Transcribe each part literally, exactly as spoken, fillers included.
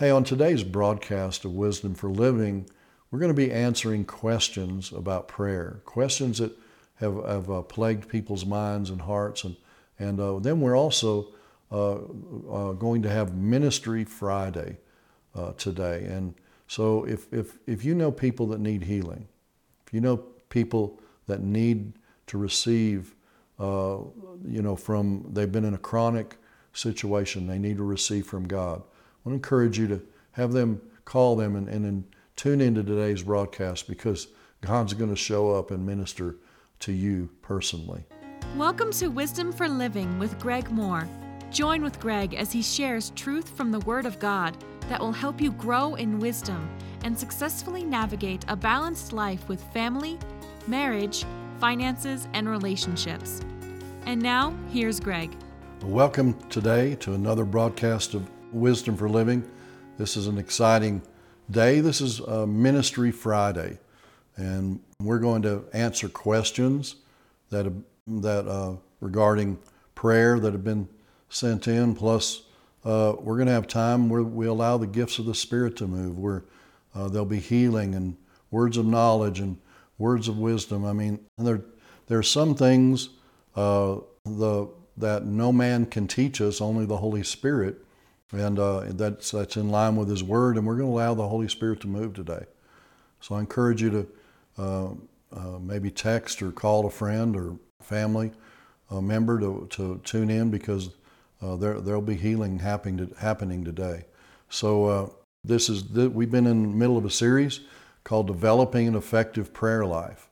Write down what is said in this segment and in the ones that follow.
Hey, on today's broadcast of Wisdom for Living, we're going to be answering questions about prayer, questions that have, have uh, plagued people's minds and hearts. And, and uh, then we're also uh, uh, going to have Ministry Friday uh, today. And so if, if, if you know people that need healing, if you know people that need to receive, uh, you know, from, they've been in a chronic situation, they need to receive from God, I want to encourage you to have them, call them, and, and then tune into today's broadcast, because God's going to show up and minister to you personally. Welcome to Wisdom for Living with Greg Moore. Join with Greg as he shares truth from the Word of God that will help you grow in wisdom and successfully navigate a balanced life with family, marriage, finances, and relationships. And now, here's Greg. Welcome today to another broadcast of Wisdom for Living. This is an exciting day. This is uh, Ministry Friday, and we're going to answer questions that that uh, regarding prayer that have been sent in. Plus, uh, we're going to have time where we allow the gifts of the Spirit to move. Where uh, there'll be healing and words of knowledge and words of wisdom. I mean, there there are some things uh, the that no man can teach us, only the Holy Spirit. And uh, that's, that's in line with His Word, and we're going to allow the Holy Spirit to move today. So I encourage you to uh, uh, maybe text or call a friend or family a member to, to tune in, because uh, there there'll be healing happening to, happening today. So uh, this is the, we've been in the middle of a series called Developing an Effective Prayer Life,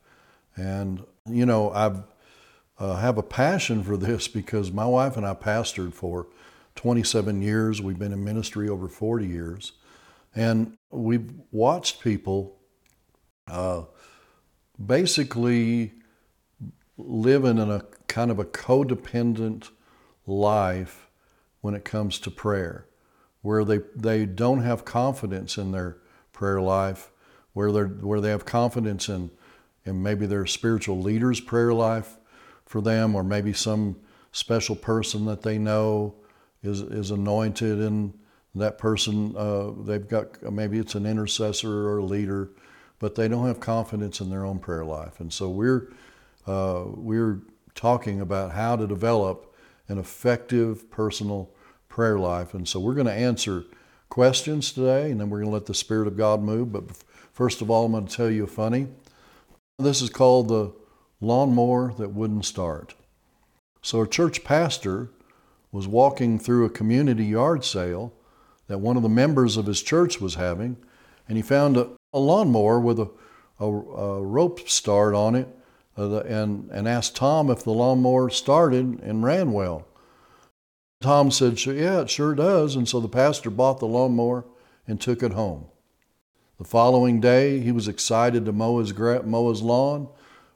and you know I've uh, have a passion for this because my wife and I pastored for twenty-seven years. We've been in ministry over forty years. And we've watched people uh, basically living in a kind of a codependent life when it comes to prayer, where they, they don't have confidence in their prayer life, where they where they have confidence in, in maybe their spiritual leader's prayer life for them, or maybe some special person that they know Is, is anointed, and that person, uh, they've got, maybe it's an intercessor or a leader, but they don't have confidence in their own prayer life. And so we're, uh, we're talking about how to develop an effective personal prayer life. And so we're going to answer questions today, and then we're going to let the Spirit of God move. But first of all, I'm going to tell you a funny. This is called the lawnmower that wouldn't start. So a church pastor was walking through a community yard sale that one of the members of his church was having, and he found a, a lawnmower with a, a, a rope start on it, uh, the, and, and asked Tom if the lawnmower started and ran well. Tom said, "Yeah, it sure does," and so the pastor bought the lawnmower and took it home. The following day, he was excited to mow his, mow his lawn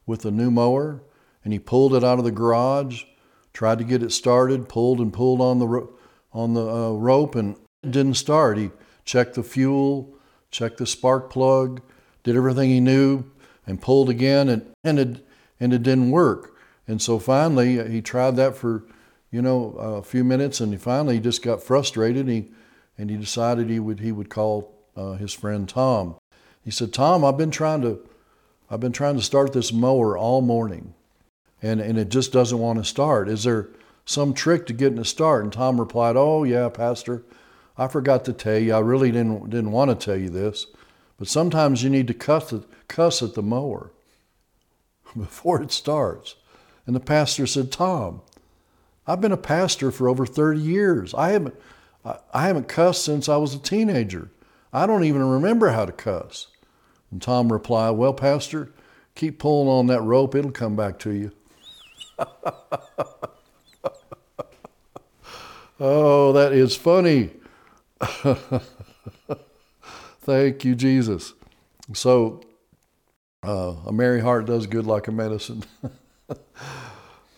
with the new mower, and he pulled it out of the garage, tried to get it started, pulled and pulled on the ro- on the uh, rope, and it didn't start. He checked the fuel, checked the spark plug, did everything he knew, and pulled again, and and it, and it didn't work. And so finally, he tried that for, you know, a few minutes, and he finally just got frustrated. And he and he decided he would he would call uh, his friend Tom. He said, "Tom, I've been trying to I've been trying to start this mower all morning, and and it just doesn't want to start. Is there some trick to getting it started?" And Tom replied, "Oh yeah, Pastor, I forgot to tell you. I really didn't didn't want to tell you this, but sometimes you need to cuss at, cuss at the mower before it starts." And the pastor said, "Tom, I've been a pastor for over thirty years. I haven't I, I haven't cussed since I was a teenager. I don't even remember how to cuss." And Tom replied, "Well, Pastor, keep pulling on that rope. It'll come back to you." Oh, that is funny. Thank you, Jesus. So uh, a merry heart does good like a medicine.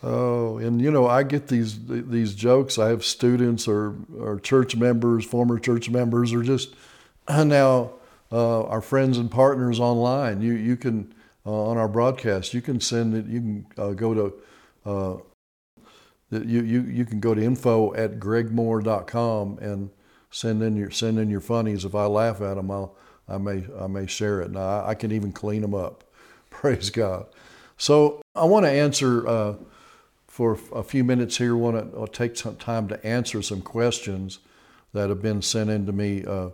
Oh, and you know, I get these these jokes. I have students or, or church members, former church members, or just now uh, our friends and partners online. You you can uh, on our broadcast. You can send it. You can uh, go to. Uh, you, you, you can go to info at greg moore dot com and send in your send in your funnies. If I laugh at them, I'll, I may I may share it. Now I, I can even clean them up. Praise God. So I want to answer uh, for a few minutes here. Want to I'll take some time to answer some questions that have been sent in to me uh,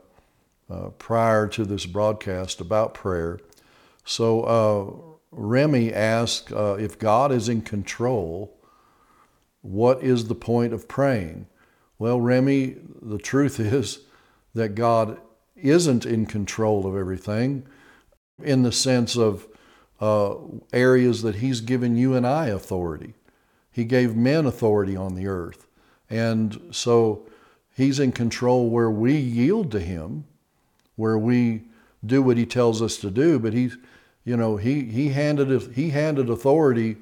uh, prior to this broadcast about prayer. So uh, Remy asked, uh, if God is in control, what is the point of praying? Well, Remy, the truth is that God isn't in control of everything in the sense of uh, areas that He's given you and I authority. He gave men authority on the earth. And so He's in control where we yield to Him, where we do what He tells us to do, but He's, you know, he he handed he handed authority,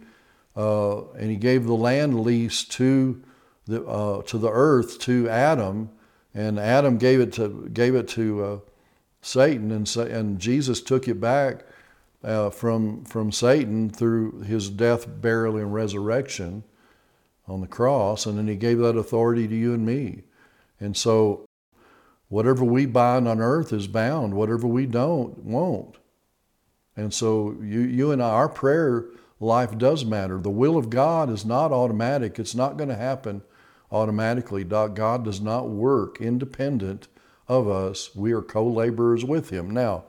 uh, and He gave the land lease to the uh, to the earth to Adam, and Adam gave it to gave it to uh, Satan, and and Jesus took it back uh, from from Satan through His death, burial, and resurrection on the cross, and then He gave that authority to you and me, and so. Whatever we bind on earth is bound. Whatever we don't, won't. And so you, you and I, our prayer life does matter. The will of God is not automatic. It's not going to happen automatically. God does not work independent of us. We are co-laborers with Him. Now,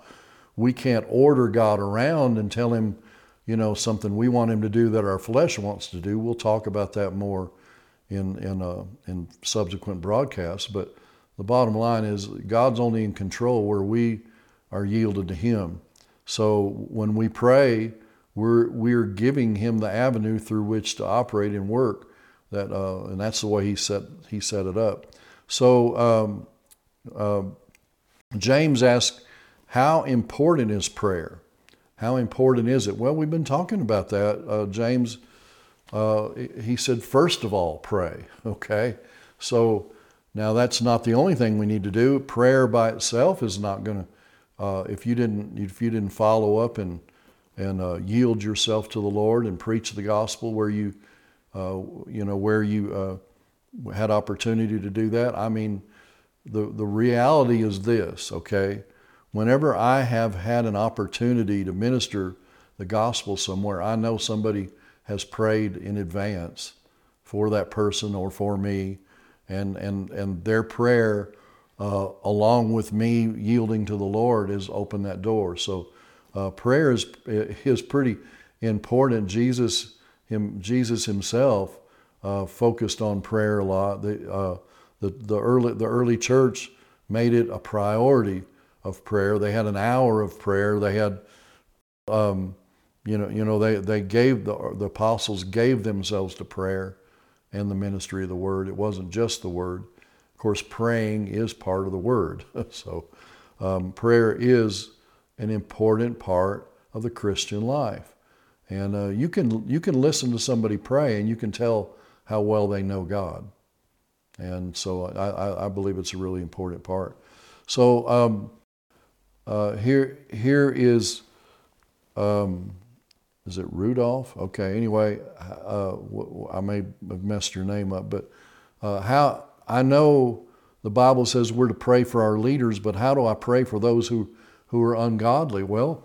we can't order God around and tell Him, you know, something we want Him to do that our flesh wants to do. We'll talk about that more in, in, uh, in subsequent broadcasts, but the bottom line is God's only in control where we are yielded to Him. So when we pray, we're we're giving Him the avenue through which to operate and work. That uh, and that's the way He set He set it up. So um, uh, James asks, "How important is prayer? How important is it?" Well, we've been talking about that. Uh, James, uh, he said, first of all, pray. Okay, so. Now, that's not the only thing we need to do. Prayer by itself is not going to, uh, if you didn't if you didn't follow up and and uh, yield yourself to the Lord and preach the gospel where you, uh, you know, where you uh, had opportunity to do that. I mean, the the reality is this, okay? Whenever I have had an opportunity to minister the gospel somewhere, I know somebody has prayed in advance for that person or for me. And, and and their prayer, uh, along with me yielding to the Lord, has opened that door. So, uh, prayer is is pretty important. Jesus him Jesus himself uh, focused on prayer a lot. The uh, the the early the early church made it a priority of prayer. They had an hour of prayer. They had, um, you know you know they they gave the the apostles gave themselves to prayer and the ministry of the Word. It wasn't just the Word. Of course, praying is part of the Word. So um, prayer is an important part of the Christian life. And uh, you can you can listen to somebody pray and you can tell how well they know God. And so I, I, I believe it's a really important part. So um, uh, here here is... Um, Is it Rudolph? Okay. Anyway, uh, I may have messed your name up, but uh, how I know the Bible says we're to pray for our leaders, but how do I pray for those who, who are ungodly? Well,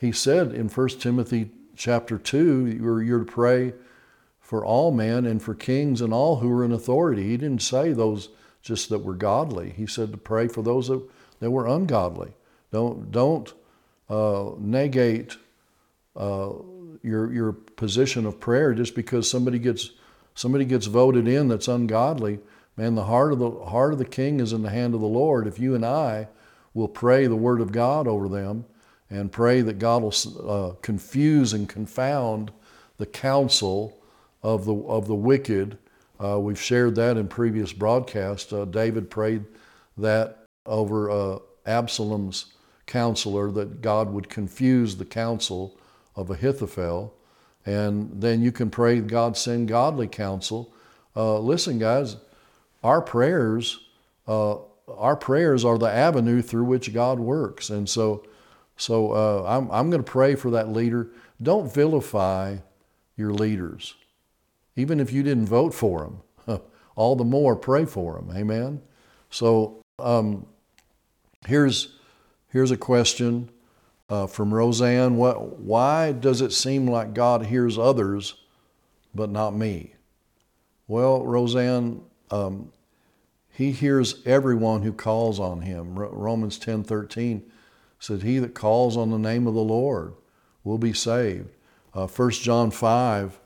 he said in First Timothy chapter two, you're, you're to pray for all men and for kings and all who are in authority. He didn't say those just that were godly. He said to pray for those that, that were ungodly. Don't don't uh, negate. Uh, Your your position of prayer just because somebody gets somebody gets voted in that's ungodly. Man, the heart of the heart of the king is in the hand of the Lord. If you and I will pray the word of God over them and pray that God will uh, confuse and confound the counsel of the of the wicked. Uh, we've shared that in previous broadcasts. Uh, David prayed that over uh, Absalom's counselor, that God would confuse the counsel of Ahithophel, and then you can pray God send godly counsel. Uh, listen, guys, our prayers, uh, our prayers are the avenue through which God works, and so, so uh, I'm I'm going to pray for that leader. Don't vilify your leaders, even if you didn't vote for them. All the more, pray for them. Amen. So Um, here's here's a question uh, from Roseanne. What? Why does it seem like God hears others, but not me? Well, Roseanne, um, He hears everyone who calls on Him. R- Romans ten thirteen said, "He that calls on the name of the Lord will be saved." Uh, First John five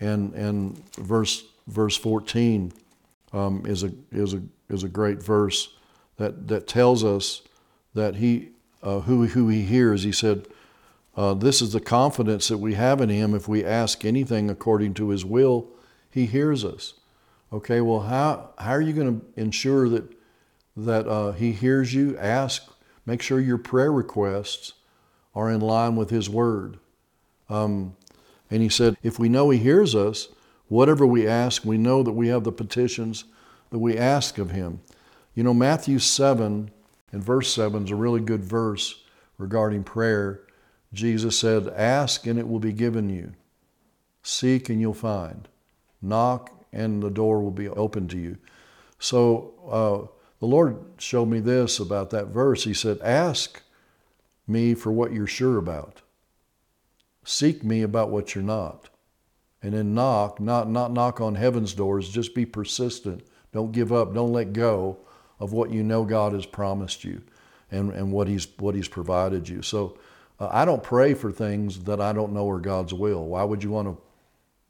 and and verse verse fourteen um, is a is a is a great verse that, that tells us that he uh, who who he hears. He said, uh, "This is the confidence that we have in Him. If we ask anything according to His will, He hears us." Okay, well, how how are you going to ensure that that uh, He hears you? Ask. Make sure your prayer requests are in line with His Word. Um, and He said, if we know He hears us, whatever we ask, we know that we have the petitions that we ask of Him. You know, Matthew seven and verse seven is a really good verse regarding prayer. Jesus said, "Ask and it will be given you. Seek and you'll find. Knock and the door will be opened to you." So uh, the Lord showed me this about that verse. He said, "Ask me for what you're sure about. Seek me about what you're not. And then knock, not, not knock on heaven's doors. Just be persistent. Don't give up. Don't let go of what you know God has promised you and, and what he's, what he's provided you." So uh, I don't pray for things that I don't know are God's will. Why would you want to,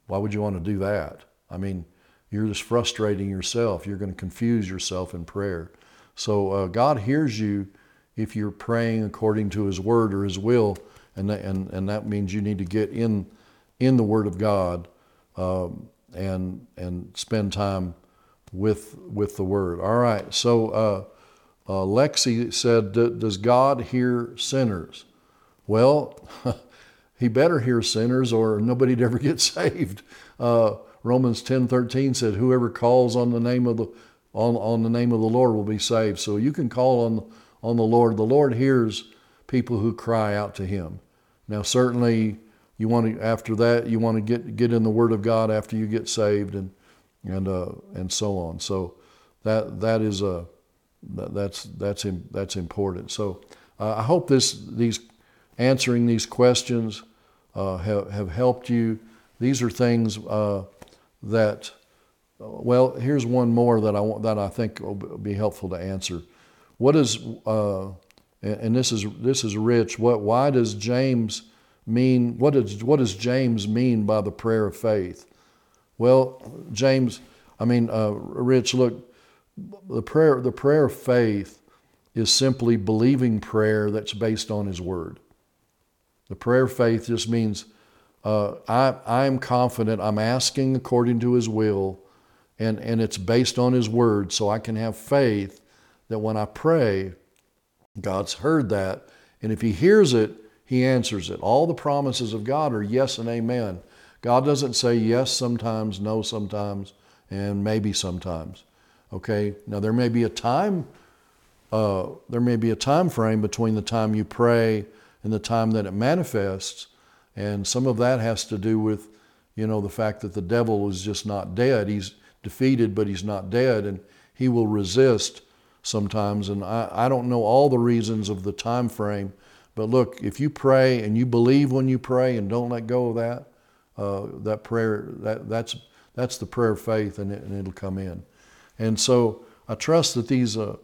why would you want to do that? I mean, you're just frustrating yourself. You're going to confuse yourself in prayer. So uh, God hears you if you're praying according to His Word or His will. And, and, and that means you need to get in in the Word of God um, and and spend time with with the Word. All right, so uh, uh, Lexi said, does God hear sinners? Well, He better hear sinners or nobody'd ever get saved. Uh, Romans ten thirteen said, whoever calls on the name of the on, on the name of the Lord will be saved. So you can call on on the Lord. The Lord hears people who cry out to Him. Now, certainly, you want to after that you want to get get in the Word of God after you get saved and and uh, and so on. So that that is a that's that's that's important. So uh, I hope this these answering these questions uh, have have helped you. These are things uh, that well. Here's one more that I want that I think will be helpful to answer. What is uh, And this is this is rich. What? Why does James mean? What does what does James mean by the prayer of faith? Well, James, I mean, uh, Rich, look, the prayer the prayer of faith is simply believing prayer that's based on His Word. The prayer of faith just means uh, I I am confident I'm asking according to His will, and and it's based on His Word, so I can have faith that when I pray, God's heard that, and if He hears it, He answers it. All the promises of God are yes and amen. God doesn't say yes sometimes, no sometimes, and maybe sometimes. Okay. Now there may be a time, uh, there may be a time frame between the time you pray and the time that it manifests, and some of that has to do with, you know, the fact that the devil is just not dead. He's defeated, but he's not dead, and he will resist sometimes, and I, I don't know all the reasons of the time frame, but look, if you pray and you believe when you pray and don't let go of that, uh, that prayer, that, that's that's the prayer of faith, and, it, and it'll come in. And so I trust that these uh,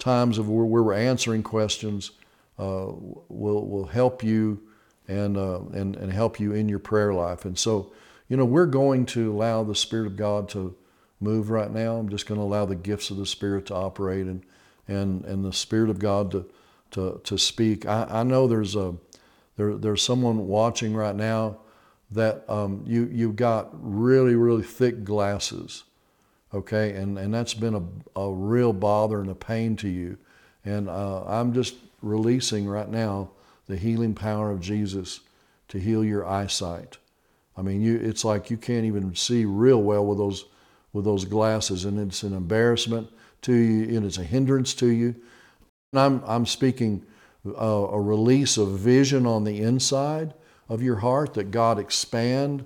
times of where, where we're answering questions uh, will will help you and uh, and and help you in your prayer life. And so, you know, we're going to allow the Spirit of God to move right now. I'm just going to allow the gifts of the Spirit to operate and and and the Spirit of God to to to speak. I, I know there's a there there's someone watching right now that um, you you've got really really thick glasses, okay, and and that's been a a real bother and a pain to you, and uh, I'm just releasing right now the healing power of Jesus to heal your eyesight. I mean, you it's like you can't even see real well with those with those glasses, and it's an embarrassment to you, and it's a hindrance to you. And I'm, I'm speaking uh, a release of vision on the inside of your heart, that God expand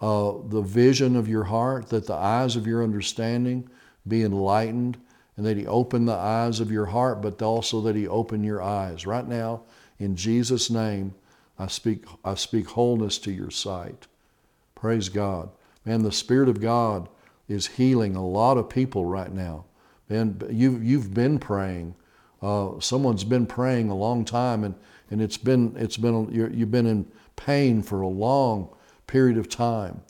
uh, the vision of your heart, that the eyes of your understanding be enlightened, and that He open the eyes of your heart, but also that He open your eyes. Right now, in Jesus' name, I speak, I speak wholeness to your sight. Praise God. Man, the Spirit of God is healing a lot of people right now. Man, you've, you've been praying. Uh, someone's been praying a long time, and, and it's been, it's been, you're, you've been in pain for a long period of time.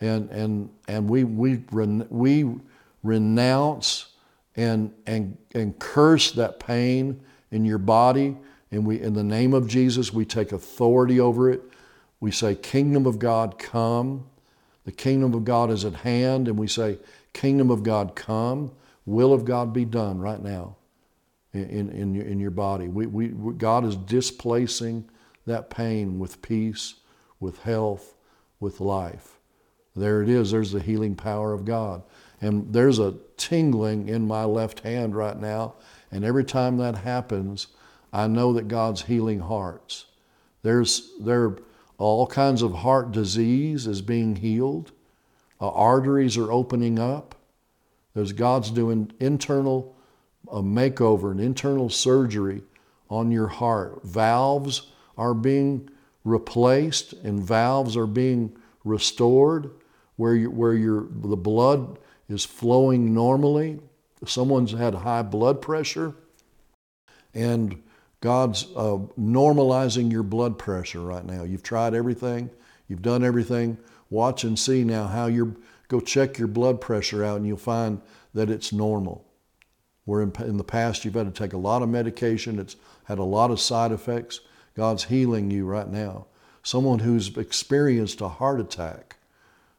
And, and, and we, we, we renounce and, and, and curse that pain in your body. And we, in the name of Jesus, we take authority over it. We say, Kingdom of God, come. The kingdom of God is at hand. And we say, Kingdom of God, come. Will of God be done right now in, in, in your body. We, we, God is displacing that pain with peace, with health, with life. There it is. There's the healing power of God. And there's a tingling in my left hand right now. And every time that happens, I know that God's healing hearts. There's there all kinds of heart disease is being healed. Uh, arteries are opening up. There's God's doing internal uh, makeover, an internal surgery on your heart. Valves are being replaced and valves are being restored where you, where your the blood is flowing normally. Someone's had high blood pressure and God's uh, normalizing your blood pressure right now. You've tried everything. You've done everything. Watch and see now how you're, go check your blood pressure out and you'll find that it's normal. Where in, in the past you've had to take a lot of medication. It's had a lot of side effects. God's healing you right now. Someone who's experienced a heart attack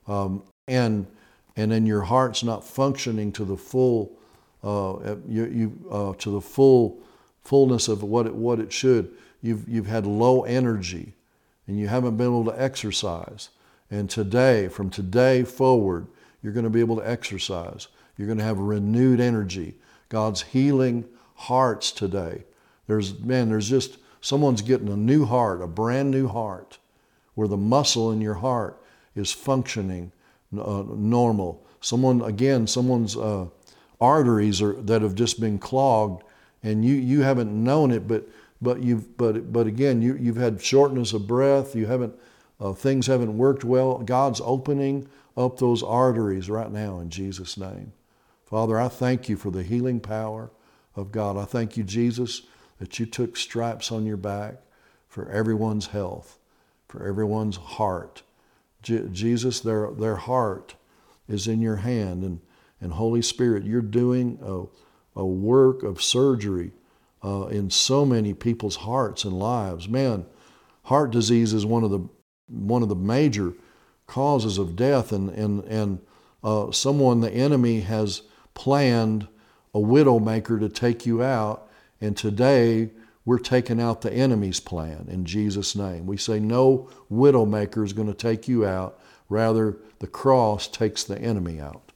um, and and then your heart's not functioning to the full, uh, you, you, uh, to the full, fullness of what it, what it should. You've, you've had low energy and you haven't been able to exercise. And today, from today forward, you're going to be able to exercise. You're going to have renewed energy. God's healing hearts today. There's, man, there's just, someone's getting a new heart, a brand new heart, where the muscle in your heart is functioning uh, normal. Someone, again, someone's uh, arteries are, that have just been clogged. And you, you haven't known it, but but you've but but again you you've had shortness of breath. You haven't uh, things haven't worked well. God's opening up those arteries right now in Jesus' name. Father, I thank you for the healing power of God. I thank you, Jesus, that you took stripes on your back for everyone's health, for everyone's heart. Je- Jesus, their their heart is in your hand, and and Holy Spirit, you're doing a. a work of surgery uh, in so many people's hearts and lives. Man, heart disease is one of the one of the major causes of death, and and and uh, someone, the enemy, has planned a widowmaker to take you out. And today we're taking out the enemy's plan in Jesus' name. We say no widowmaker is going to take you out. Rather, the cross takes the enemy out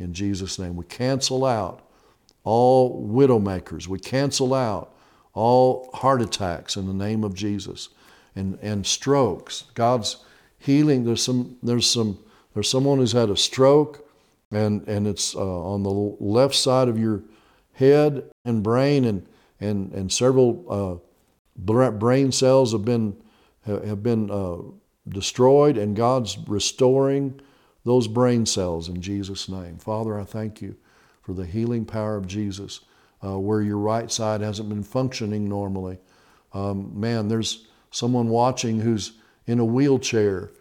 in Jesus' name. We cancel out all widowmakers. We cancel out all heart attacks in the name of Jesus, and, and strokes. God's healing. There's some. There's some. There's someone who's had a stroke, and and it's uh, on the left side of your head and brain, and and and several uh, brain cells have been have been uh, destroyed, and God's restoring those brain cells in Jesus' name. Father, I thank you for the healing power of Jesus, uh, where your right side hasn't been functioning normally. Um, man, there's someone watching who's in a wheelchair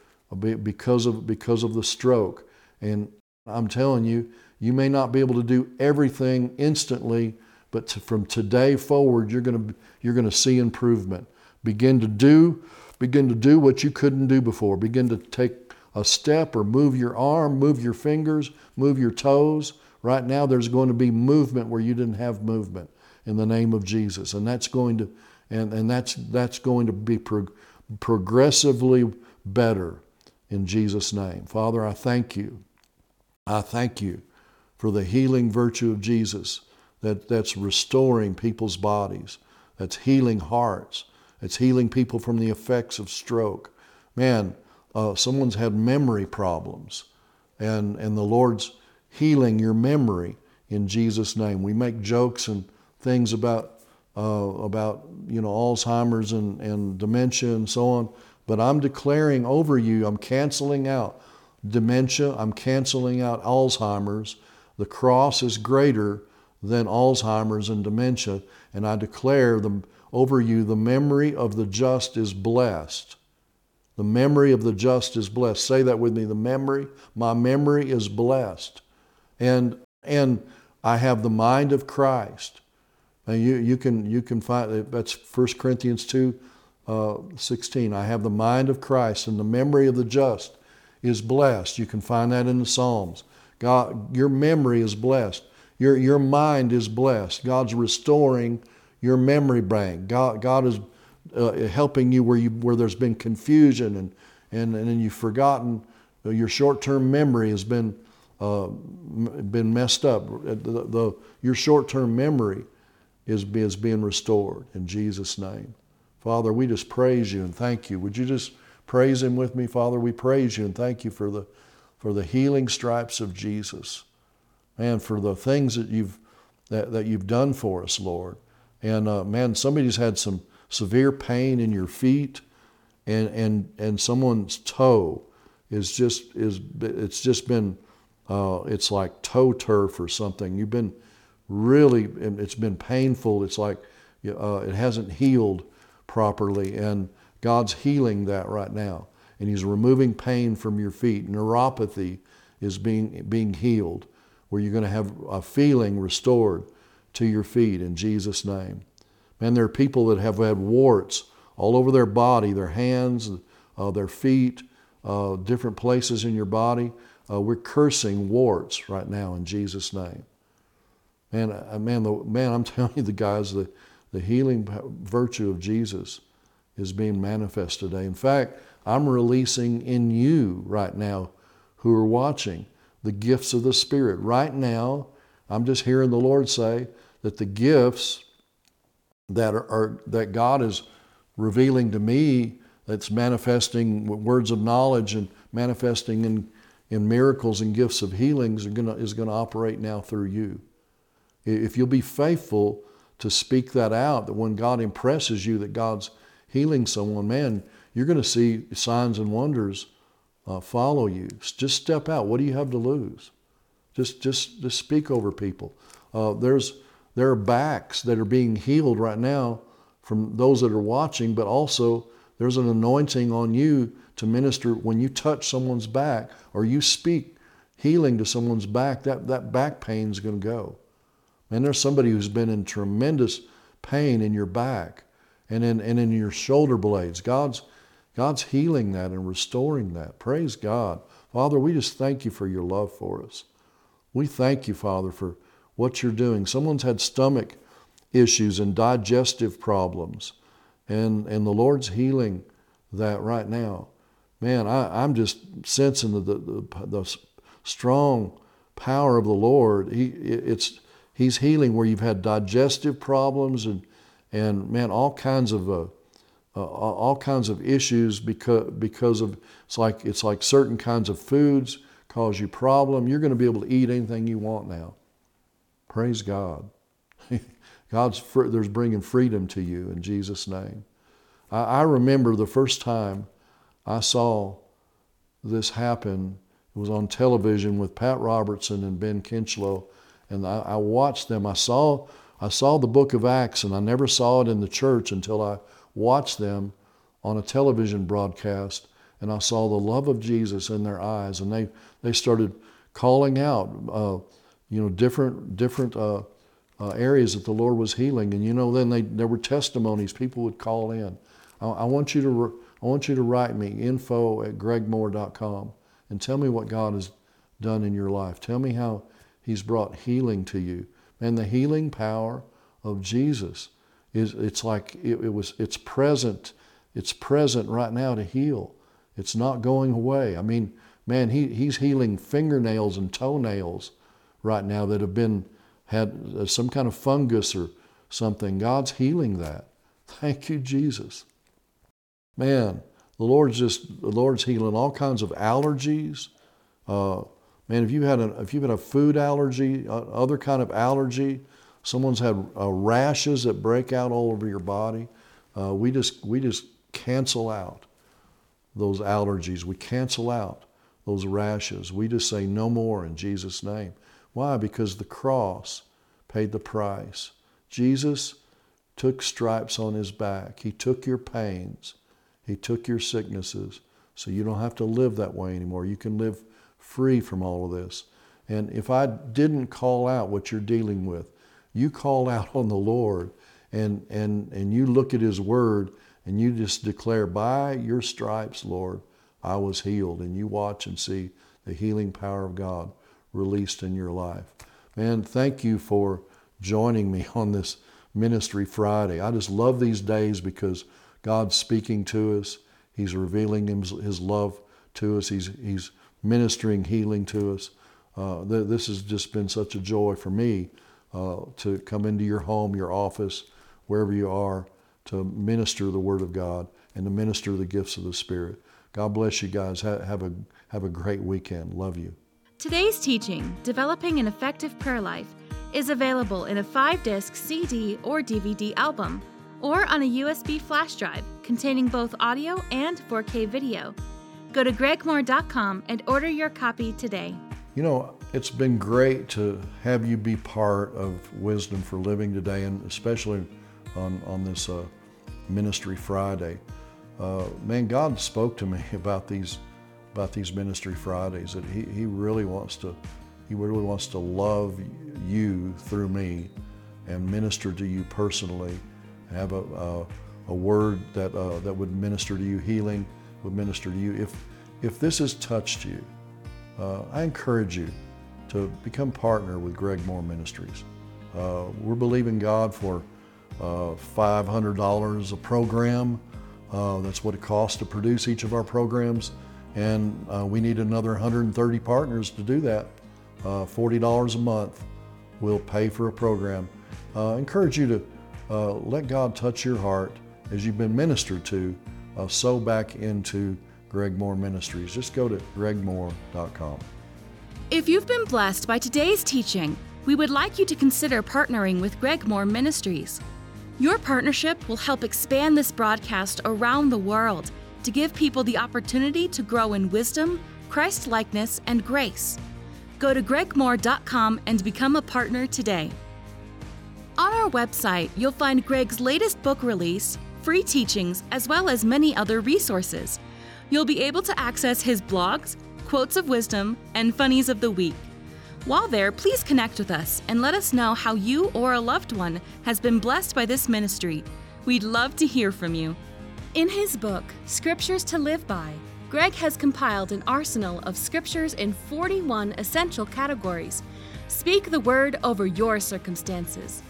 because of, because of the stroke. And I'm telling you, you may not be able to do everything instantly, but to, from today forward, you're gonna, you're gonna see improvement. Begin to do, begin to do what you couldn't do before. Begin to take a step or move your arm, move your fingers, move your toes. Right now, there's going to be movement where you didn't have movement in the name of Jesus, and that's going to, and, and that's that's going to be pro- progressively better in Jesus' name. Father, I thank you. I thank you for the healing virtue of Jesus that, that's restoring people's bodies, that's healing hearts, that's healing people from the effects of stroke. Man, uh, someone's had memory problems, and and the Lord's healing your memory in Jesus' name. We make jokes and things about, uh, about you know, Alzheimer's and, and dementia and so on, but I'm declaring over you, I'm canceling out dementia, I'm canceling out Alzheimer's. The cross is greater than Alzheimer's and dementia, and I declare the, over you, the memory of the just is blessed. The memory of the just is blessed. Say that with me, the memory, my memory is blessed. And and I have the mind of Christ. And you, you can you can find, that's First Corinthians two, uh, sixteen. I have the mind of Christ, and the memory of the just is blessed. You can find that in the Psalms. God, your memory is blessed. Your, your mind is blessed. God's restoring your memory bank. God, God is uh, helping you where, you where there's been confusion and, and, and you've forgotten. Your short-term memory has been uh, been messed up. The, the, your short-term memory is, is being restored in Jesus' name. Father, we just praise you and thank you. Would you just praise him with me? Father, we praise you and thank you for the, for the healing stripes of Jesus. Man, for the things that you've that, that you've done for us, Lord. And uh, man, somebody's had some severe pain in your feet, and and and someone's toe is just is it's just been uh, it's like toe turf or something. You've been really it's been painful. It's like uh, it hasn't healed properly, and God's healing that right now, and He's removing pain from your feet. Neuropathy is being being healed, where you're going to have a feeling restored to your feet in Jesus' name. Man, there are people that have had warts all over their body, their hands, uh, their feet, uh, different places in your body. Uh, we're cursing warts right now in Jesus' name. Man, uh, man, the, man, I'm telling you, the guys, the, the healing virtue of Jesus is being manifest today. In fact, I'm releasing in you right now who are watching the gifts of the Spirit. Right now, I'm just hearing the Lord say that the gifts that are, are that God is revealing to me, that's manifesting with words of knowledge and manifesting in, in miracles and gifts of healings, are gonna, is going to operate now through you. If you'll be faithful to speak that out, that when God impresses you that God's healing someone, man, you're going to see signs and wonders Uh, follow you. Just step out. What do you have to lose? Just, just, just speak over people. Uh, there's, there are backs that are being healed right now from those that are watching, but also there's an anointing on you to minister. When you touch someone's back or you speak healing to someone's back, that, that back pain's going to go. Man, there's somebody who's been in tremendous pain in your back and in, and in your shoulder blades. God's God's healing that and restoring that. Praise God. Father, we just thank you for your love for us. We thank you, Father, for what you're doing. Someone's had stomach issues and digestive problems, and, and the Lord's healing that right now. Man, I, I'm just sensing the, the, the strong power of the Lord. He, it's, he's healing where you've had digestive problems and, and man, all kinds of... Uh, Uh, all kinds of issues because because of it's like it's like certain kinds of foods cause you problem. You're going to be able to eat anything you want now. Praise God. God's there's bringing freedom to you in Jesus' name. I, I remember the first time I saw this happen. It was on television with Pat Robertson and Ben Kinchelow, and I, I watched them. I saw I saw the Book of Acts, and I never saw it in the church until I watched them on a television broadcast, and I saw the love of Jesus in their eyes, and they, they started calling out, uh, you know, different different uh, uh, areas that the Lord was healing, and you know, then they there were testimonies. People would call in. I, I want you to re, I want you to write me info at greg moore dot com and tell me what God has done in your life. Tell me how He's brought healing to you, and the healing power of Jesus. It's like it, it was. It's present. It's present right now to heal. It's not going away. I mean, man, he, he's healing fingernails and toenails right now that have been had some kind of fungus or something. God's healing that. Thank you, Jesus. Man, the Lord's just the Lord's healing all kinds of allergies. Uh, Man, if you had a, if you've had a food allergy, uh, other kind of allergy, someone's had uh, rashes that break out all over your body, uh, we just we just cancel out those allergies. We cancel out those rashes. We just say no more in Jesus' name. Why? Because the cross paid the price. Jesus took stripes on his back. He took your pains. He took your sicknesses. So you don't have to live that way anymore. You can live free from all of this. And if I didn't call out what you're dealing with, you call out on the Lord and, and, and you look at his word and you just declare, by your stripes, Lord, I was healed. And you watch and see the healing power of God released in your life. Man, thank you for joining me on this Ministry Friday. I just love these days because God's speaking to us. He's revealing his love to us. He's, he's ministering healing to us. Uh, th- this has just been such a joy for me uh, to come into your home, your office, wherever you are, to minister the Word of God and to minister the gifts of the Spirit. God bless you guys. Ha- have a, have a great weekend. Love you. Today's teaching, Developing an Effective Prayer Life, is available in a five-disc C D or D V D album, or on a U S B flash drive containing both audio and four K video. Go to greg moore dot com and order your copy today. You know, it's been great to have you be part of Wisdom for Living today, and especially on, on this uh, Ministry Friday. Uh, man, God spoke to me about these about these Ministry Fridays, that he, he really wants to He really wants to love you through me and minister to you personally, have a, a, a word that, uh, that would minister to you, healing would minister to you. If, if this has touched you, uh, I encourage you to become partner with Greg Moore Ministries. Uh, we're believing God for uh, five hundred dollars a program. Uh, that's what it costs to produce each of our programs. And uh, we need another one hundred thirty partners to do that. Uh, forty dollars a month will pay for a program. Uh, I encourage you to uh, let God touch your heart as you've been ministered to, uh, sow back into Greg Moore Ministries. Just go to greg moore dot com. If you've been blessed by today's teaching, we would like you to consider partnering with Greg Moore Ministries. Your partnership will help expand this broadcast around the world to give people the opportunity to grow in wisdom, Christ-likeness, and grace. Go to greg moore dot com and become a partner today. On our website, you'll find Greg's latest book release, free teachings, as well as many other resources. You'll be able to access his blogs, quotes of wisdom, and funnies of the week. While there, please connect with us and let us know how you or a loved one has been blessed by this ministry. We'd love to hear from you. In his book, Scriptures to Live By, Greg has compiled an arsenal of scriptures in forty-one essential categories. Speak the word over your circumstances.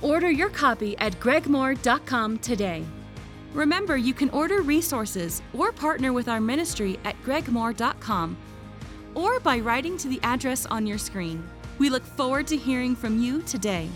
Order your copy at greg moore dot com today. Remember, you can order resources or partner with our ministry at greg moore dot com or by writing to the address on your screen. We look forward to hearing from you today.